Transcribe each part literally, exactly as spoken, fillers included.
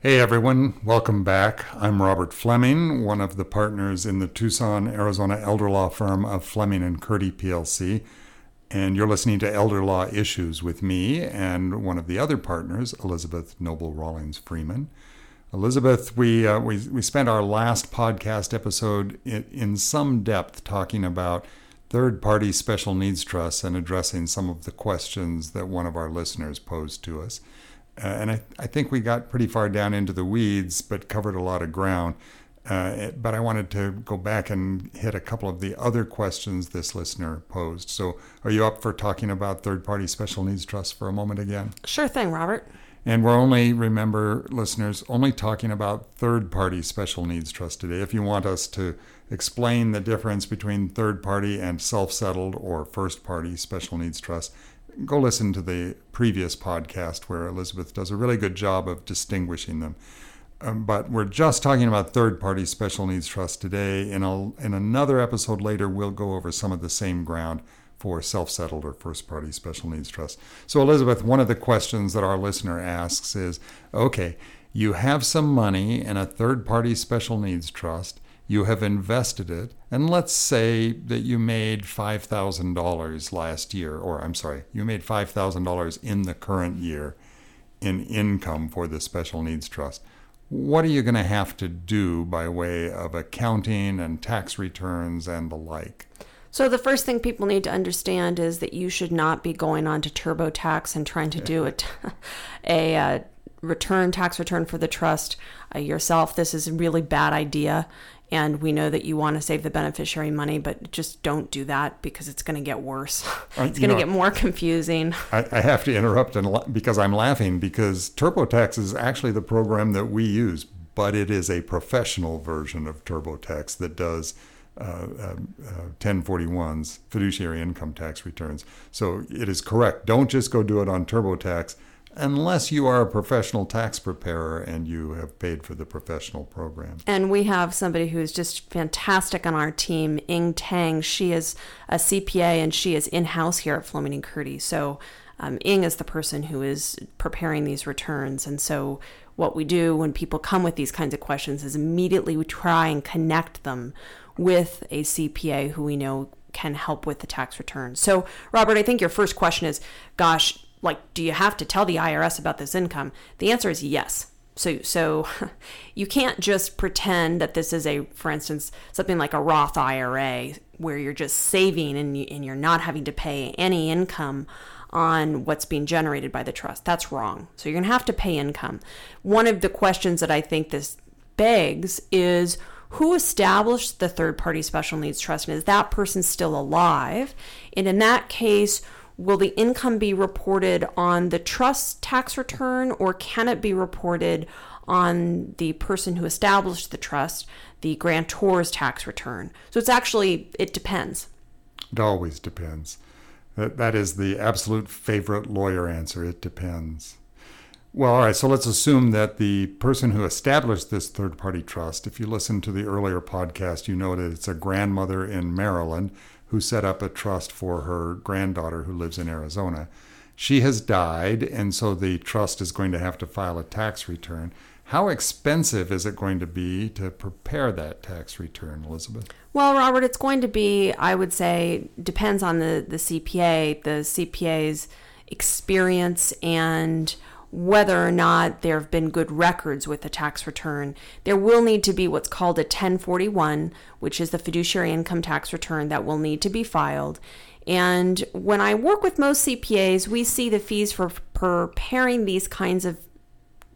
Hey everyone, welcome back. I'm Robert Fleming, one of the partners in the Tucson, Arizona elder law firm of Fleming and Curdy P L C, and you're listening to Elder Law Issues with me and one of the other partners, Elizabeth Noble Rawlings Freeman. Elizabeth, we uh, we we spent our last podcast episode in, in some depth talking about third-party special needs trusts and addressing some of the questions that one of our listeners posed to us. Uh, and I, I think we got pretty far down into the weeds, but covered a lot of ground. Uh, but I wanted to go back and hit a couple of the other questions this listener posed. So are you up for talking about third-party special needs trusts for a moment again? Sure thing, Robert. And we're only, remember, listeners, only talking about third-party special needs trusts today. If you want us to explain the difference between third-party and self-settled or first-party special needs trusts, go listen to the previous podcast where Elizabeth does a really good job of distinguishing them. Um, but we're just talking about third-party special needs trusts today. In, a, in another episode later, we'll go over some of the same ground for self-settled or first-party special needs trusts. So, Elizabeth, one of the questions that our listener asks is, okay, you have some money in a third-party special needs trust, you have invested it, and let's say that you made five thousand dollars last year, or I'm sorry, you made five thousand dollars in the current year in income for the special needs trust. What are you going to have to do by way of accounting and tax returns and the like? So the first thing people need to understand is that you should not be going on to TurboTax and trying to do a, t- a uh, return tax return for the trust uh, yourself. This is a really bad idea. And we know that you want to save the beneficiary money, but just don't do that because it's going to get worse. It's going to get more confusing. I, I have to interrupt and la- because I'm laughing because TurboTax is actually the program that we use, but it is a professional version of TurboTax that does uh, uh, uh, ten forty-ones, fiduciary income tax returns. So it is correct. Don't just go do it on TurboTax unless you are a professional tax preparer and you have paid for the professional program. And we have somebody who is just fantastic on our team, Ying Tang. She is a C P A and she is in-house here at Fleming and Curdy. So um, Ying is the person who is preparing these returns. And so what we do when people come with these kinds of questions is immediately we try and connect them with a C P A who we know can help with the tax return. So, Robert, I think your first question is, gosh, like, do you have to tell the I R S about this income? The answer is yes. So so you can't just pretend that this is a, for instance, something like a Roth I R A where you're just saving and, you, and you're not having to pay any income on what's being generated by the trust. That's wrong. So you're going to have to pay income. One of the questions that I think this begs is, who established the third-party special needs trust? And is that person still alive? And in that case, will the income be reported on the trust tax return, or can it be reported on the person who established the trust, the grantor's tax return? So it's actually, it depends. It always depends. That, that is the absolute favorite lawyer answer. It depends. Well, all right, so let's assume that the person who established this third-party trust, if you listen to the earlier podcast, you know that it's a grandmother in Maryland who set up a trust for her granddaughter who lives in Arizona. She has died, and so the trust is going to have to file a tax return. How expensive is it going to be to prepare that tax return, Elizabeth? Well, Robert, it's going to be, I would say, depends on the, the C P A, the C P A's experience and whether or not there have been good records with the tax return. There will need to be what's called a ten forty-one, which is the fiduciary income tax return that will need to be filed. And when I work with most C P As, we see the fees for preparing these kinds of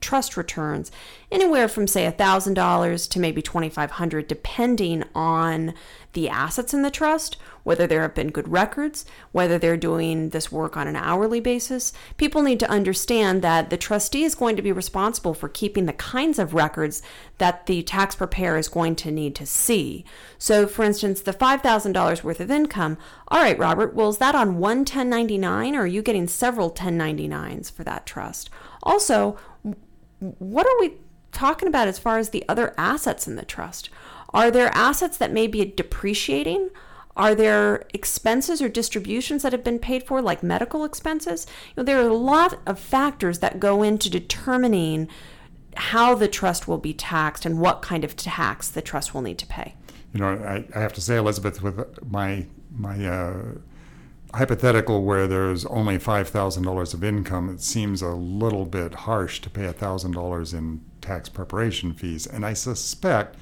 trust returns anywhere from, say, one thousand dollars to maybe two thousand five hundred dollars, depending on the assets in the trust, whether there have been good records, whether they're doing this work on an hourly basis. People need to understand that the trustee is going to be responsible for keeping the kinds of records that the tax preparer is going to need to see. So, for instance, the five thousand dollars worth of income, all right, Robert, well, is that on one ten ninety-nine, or are you getting several ten ninety-nines for that trust? Also, what are we talking about as far as the other assets in the trust? Are there assets that may be depreciating? Are there expenses or distributions that have been paid for, like medical expenses? You know, there are a lot of factors that go into determining how the trust will be taxed and what kind of tax the trust will need to pay. You know, I, I have to say, Elizabeth, with my my uh, hypothetical where there's only five thousand dollars of income, it seems a little bit harsh to pay one thousand dollars in tax preparation fees. And I suspect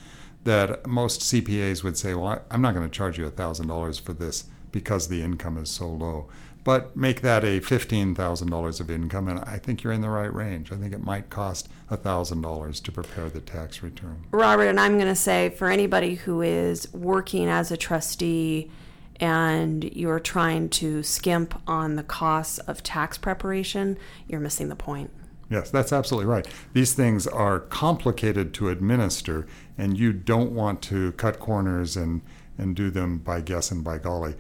that most C P As would say, well, I'm not going to charge you one thousand dollars for this because the income is so low. But make that a fifteen thousand dollars of income, and I think you're in the right range. I think it might cost one thousand dollars to prepare the tax return. Robert, and I'm going to say for anybody who is working as a trustee and you're trying to skimp on the costs of tax preparation, you're missing the point. Yes, that's absolutely right. These things are complicated to administer, and you don't want to cut corners and, and do them by guess and by golly.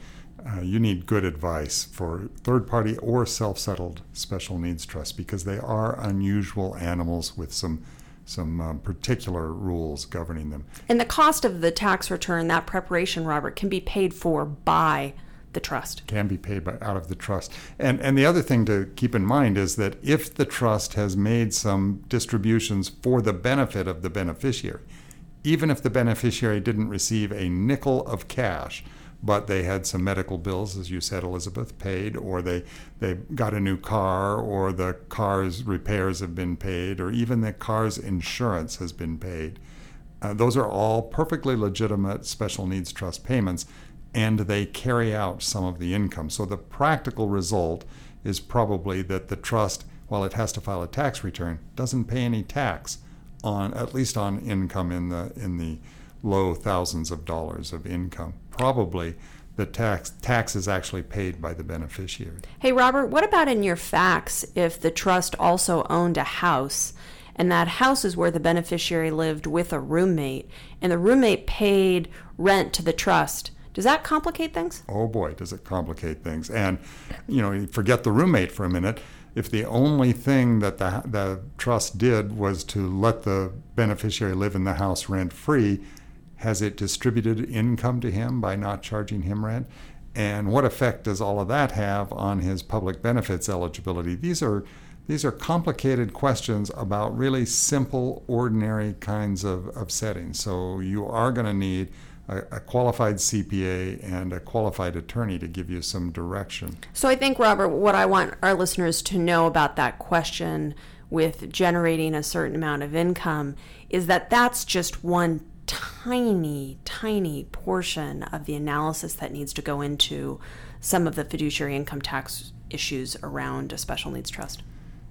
Uh, you need good advice for third-party or self-settled special needs trusts because they are unusual animals with some some um, particular rules governing them. And the cost of the tax return, that preparation, Robert, can be paid for by the trust. Can be paid by out of the trust. And and the other thing to keep in mind is that if the trust has made some distributions for the benefit of the beneficiary, even if the beneficiary didn't receive a nickel of cash, but they had some medical bills, as you said, Elizabeth, paid, or they they got a new car, or the car's repairs have been paid, or even the car's insurance has been paid. Uh, those are all perfectly legitimate special needs trust payments, and they carry out some of the income. So the practical result is probably that the trust, while it has to file a tax return, doesn't pay any tax on, at least on income in the in the low thousands of dollars of income. Probably the tax tax is actually paid by the beneficiary. Hey, Robert, what about in your facts if the trust also owned a house and that house is where the beneficiary lived with a roommate and the roommate paid rent to the trust? Does that complicate things? Oh boy, does it complicate things. And, you know, forget the roommate for a minute. If the only thing that the, the trust did was to let the beneficiary live in the house rent-free, has it distributed income to him by not charging him rent? And what effect does all of that have on his public benefits eligibility? These are these are complicated questions about really simple, ordinary kinds of, of settings. So you are going to need a, a qualified C P A and a qualified attorney to give you some direction. So I think, Robert, what I want our listeners to know about that question with generating a certain amount of income is that that's just one tiny, tiny portion of the analysis that needs to go into some of the fiduciary income tax issues around a special needs trust.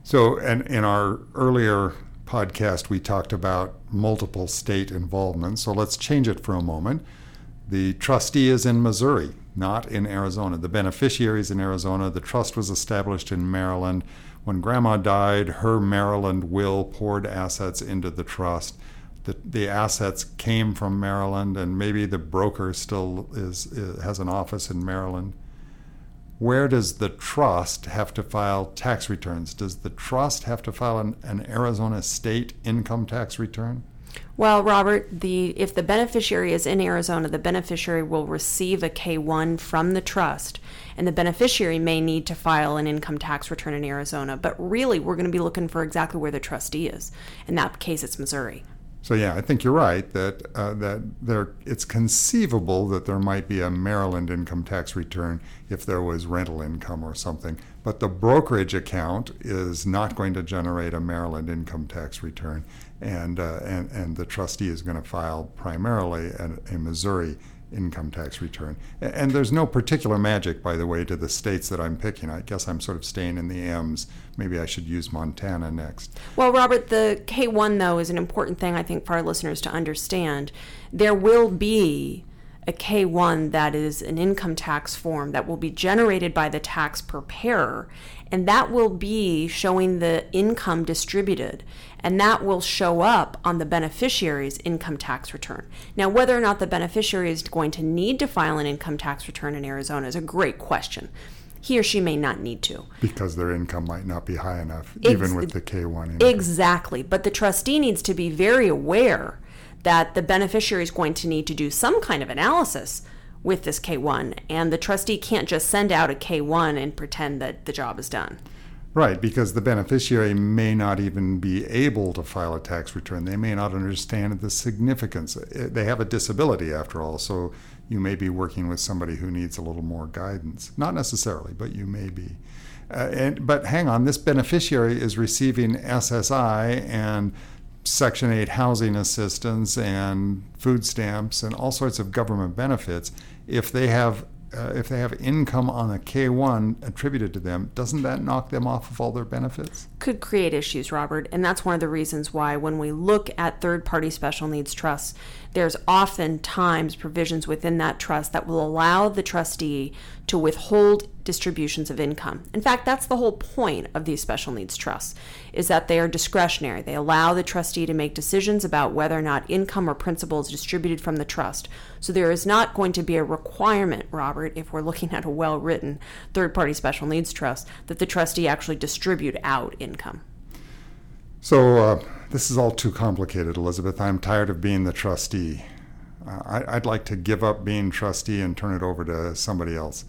So, and in our earlier podcast, we talked about multiple state involvement. So let's change it for a moment. The trustee is in Missouri, not in Arizona. The beneficiary is in Arizona. The trust was established in Maryland. When Grandma died, her Maryland will poured assets into the trust. The, the assets came from Maryland, and maybe the broker still is, is has an office in Maryland. Where does the trust have to file tax returns? Does the trust have to file an, an Arizona state income tax return? Well, Robert, the if the beneficiary is in Arizona, the beneficiary will receive a K one from the trust, and the beneficiary may need to file an income tax return in Arizona. But really, we're going to be looking for exactly where the trustee is. In that case, it's Missouri. So yeah, I think you're right that uh, that there it's conceivable that there might be a Maryland income tax return if there was rental income or something, but the brokerage account is not going to generate a Maryland income tax return, and uh, and and the trustee is going to file primarily a, a Missouri income tax return. And, and there's no particular magic, by the way, to the states that I'm picking. I guess I'm sort of staying in the M's. Maybe I should use Montana next. Well, Robert, the K one, though, is an important thing, I think, for our listeners to understand. There will be a K one that is an income tax form that will be generated by the tax preparer, and that will be showing the income distributed, and that will show up on the beneficiary's income tax return. Now, whether or not the beneficiary is going to need to file an income tax return in Arizona is a great question. He or she may not need to. Because their income might not be high enough, Ex- even with the K one income. Exactly. But the trustee needs to be very aware that the beneficiary is going to need to do some kind of analysis with this K one, and the trustee can't just send out a K one and pretend that the job is done. Right, because the beneficiary may not even be able to file a tax return. They may not understand the significance. They have a disability, after all, so you may be working with somebody who needs a little more guidance. Not necessarily, but you may be. Uh, and, but hang on, this beneficiary is receiving S S I and Section eight housing assistance and food stamps and all sorts of government benefits. If they have uh, if they have income on a K one attributed to them, doesn't that knock them off of all their benefits? Could create issues, Robert, and that's one of the reasons why when we look at third-party special needs trusts, there's oftentimes provisions within that trust that will allow the trustee to withhold distributions of income. In fact, that's the whole point of these special needs trusts, is that they are discretionary. They allow the trustee to make decisions about whether or not income or principal is distributed from the trust. So there is not going to be a requirement, Robert, if we're looking at a well-written third-party special needs trust, that the trustee actually distribute out income. So uh, this is all too complicated, Elizabeth. I'm tired of being the trustee. Uh, I, I'd like to give up being trustee and turn it over to somebody else.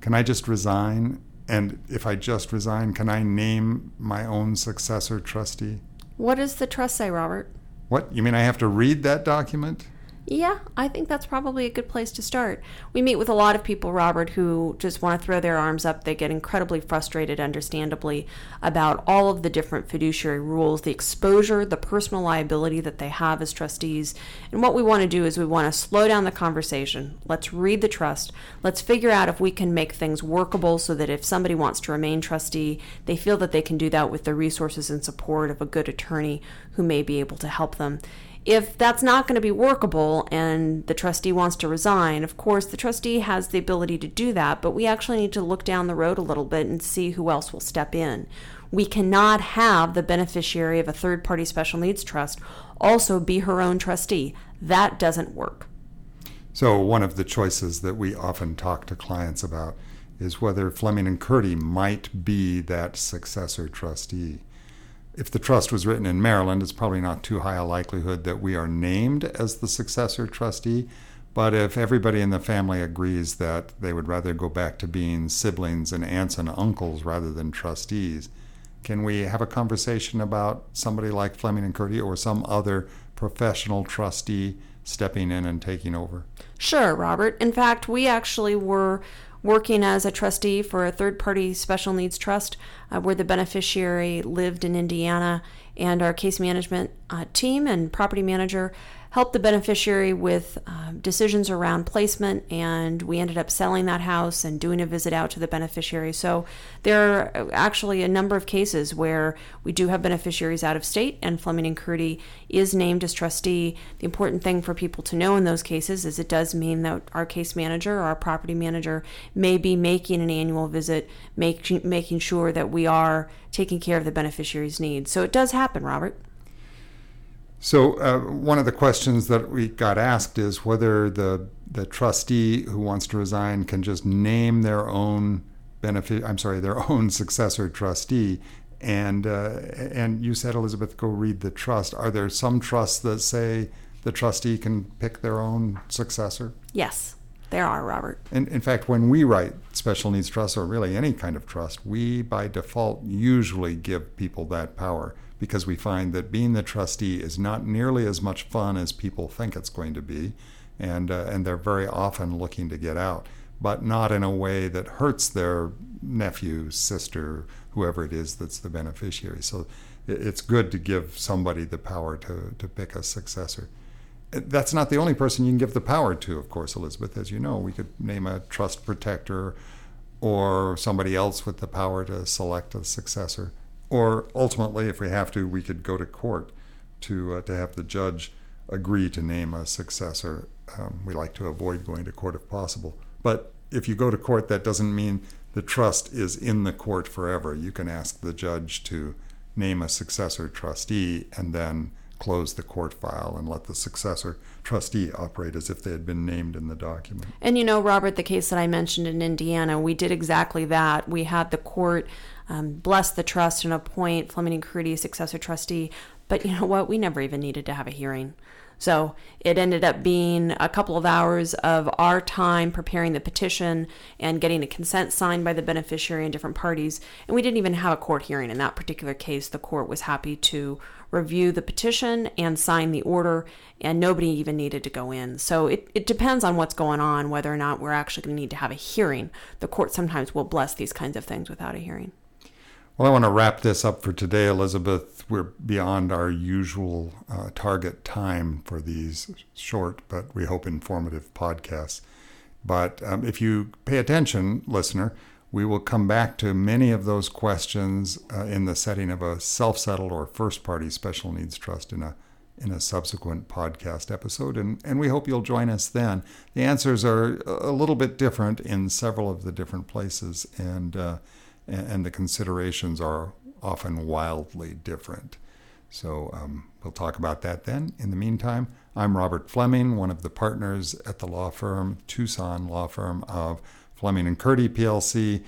Can I just resign? And if I just resign, can I name my own successor trustee? What does the trust say, Robert? What? You mean I have to read that document? Yeah, I think that's probably a good place to start. We meet with a lot of people, Robert, who just want to throw their arms up. They get incredibly frustrated, understandably, about all of the different fiduciary rules, the exposure, the personal liability that they have as trustees. And what we want to do is we want to slow down the conversation. Let's read the trust. Let's figure out if we can make things workable so that if somebody wants to remain trustee, they feel that they can do that with the resources and support of a good attorney who may be able to help them. If that's not going to be workable and the trustee wants to resign, of course, the trustee has the ability to do that, but we actually need to look down the road a little bit and see who else will step in. We cannot have the beneficiary of a third-party special needs trust also be her own trustee. That doesn't work. So one of the choices that we often talk to clients about is whether Fleming and Curdy might be that successor trustee. If the trust was written in Maryland, it's probably not too high a likelihood that we are named as the successor trustee. But if everybody in the family agrees that they would rather go back to being siblings and aunts and uncles rather than trustees, can we have a conversation about somebody like Fleming and Curdy or some other professional trustee stepping in and taking over? Sure, Robert. In fact, we actually were working as a trustee for a third-party special needs trust uh, where the beneficiary lived in Indiana, and our case management uh, team and property manager helped the beneficiary with uh, decisions around placement, and we ended up selling that house and doing a visit out to the beneficiary. So there are actually a number of cases where we do have beneficiaries out of state, and Fleming and Curdy is named as trustee. The important thing for people to know in those cases is it does mean that our case manager or our property manager may be making an annual visit, make, making sure that we are taking care of the beneficiary's needs. So it does happen, Robert. So uh, one of the questions that we got asked is whether the the trustee who wants to resign can just name their own benefit. I'm sorry, their own successor trustee. And uh, and you said, Elizabeth, go read the trust. Are there some trusts that say the trustee can pick their own successor? Yes. There are, Robert. And in fact, when we write special needs trusts or really any kind of trust, we by default usually give people that power because we find that being the trustee is not nearly as much fun as people think it's going to be, and uh, and they're very often looking to get out, but not in a way that hurts their nephew, sister, whoever it is that's the beneficiary. So it's good to give somebody the power to, to pick a successor. That's not the only person you can give the power to, of course, Elizabeth. As you know, we could name a trust protector or somebody else with the power to select a successor. Or ultimately, if we have to, we could go to court to uh, to have the judge agree to name a successor. Um, we like to avoid going to court if possible. But if you go to court, that doesn't mean the trust is in the court forever. You can ask the judge to name a successor trustee and then close the court file and let the successor trustee operate as if they had been named in the document. And you know, Robert, the case that I mentioned in Indiana, we did exactly that. We had the court um, bless the trust and appoint Fleming and Curdy successor trustee. But you know what? We never even needed to have a hearing. So it ended up being a couple of hours of our time preparing the petition and getting a consent signed by the beneficiary and different parties. And we didn't even have a court hearing. In that particular case, the court was happy to review the petition and sign the order, and nobody even needed to go in. So it, it depends on what's going on, whether or not we're actually going to need to have a hearing. The court sometimes will bless these kinds of things without a hearing. Well, I want to wrap this up for today, Elizabeth. We're beyond our usual uh, target time for these short, but we hope informative podcasts. But um, if you pay attention, listener, we will come back to many of those questions uh, in the setting of a self-settled or first-party special needs trust in a in a subsequent podcast episode, and, and we hope you'll join us then. The answers are a little bit different in several of the different places, and uh, and the considerations are often wildly different. So um, we'll talk about that then. In the meantime, I'm Robert Fleming, one of the partners at the law firm, Tucson law firm of Fleming and Curdy P L C.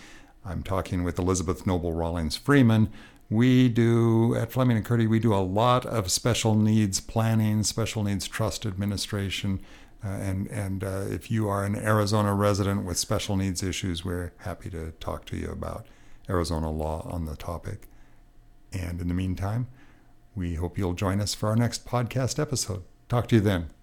I'm talking with Elizabeth Noble Rawlings Freeman. We do, at Fleming and Curdy, we do a lot of special needs planning, special needs trust administration, Uh, and and uh, if you are an Arizona resident with special needs issues, we're happy to talk to you about Arizona law on the topic. And in the meantime, we hope you'll join us for our next podcast episode. Talk to you then.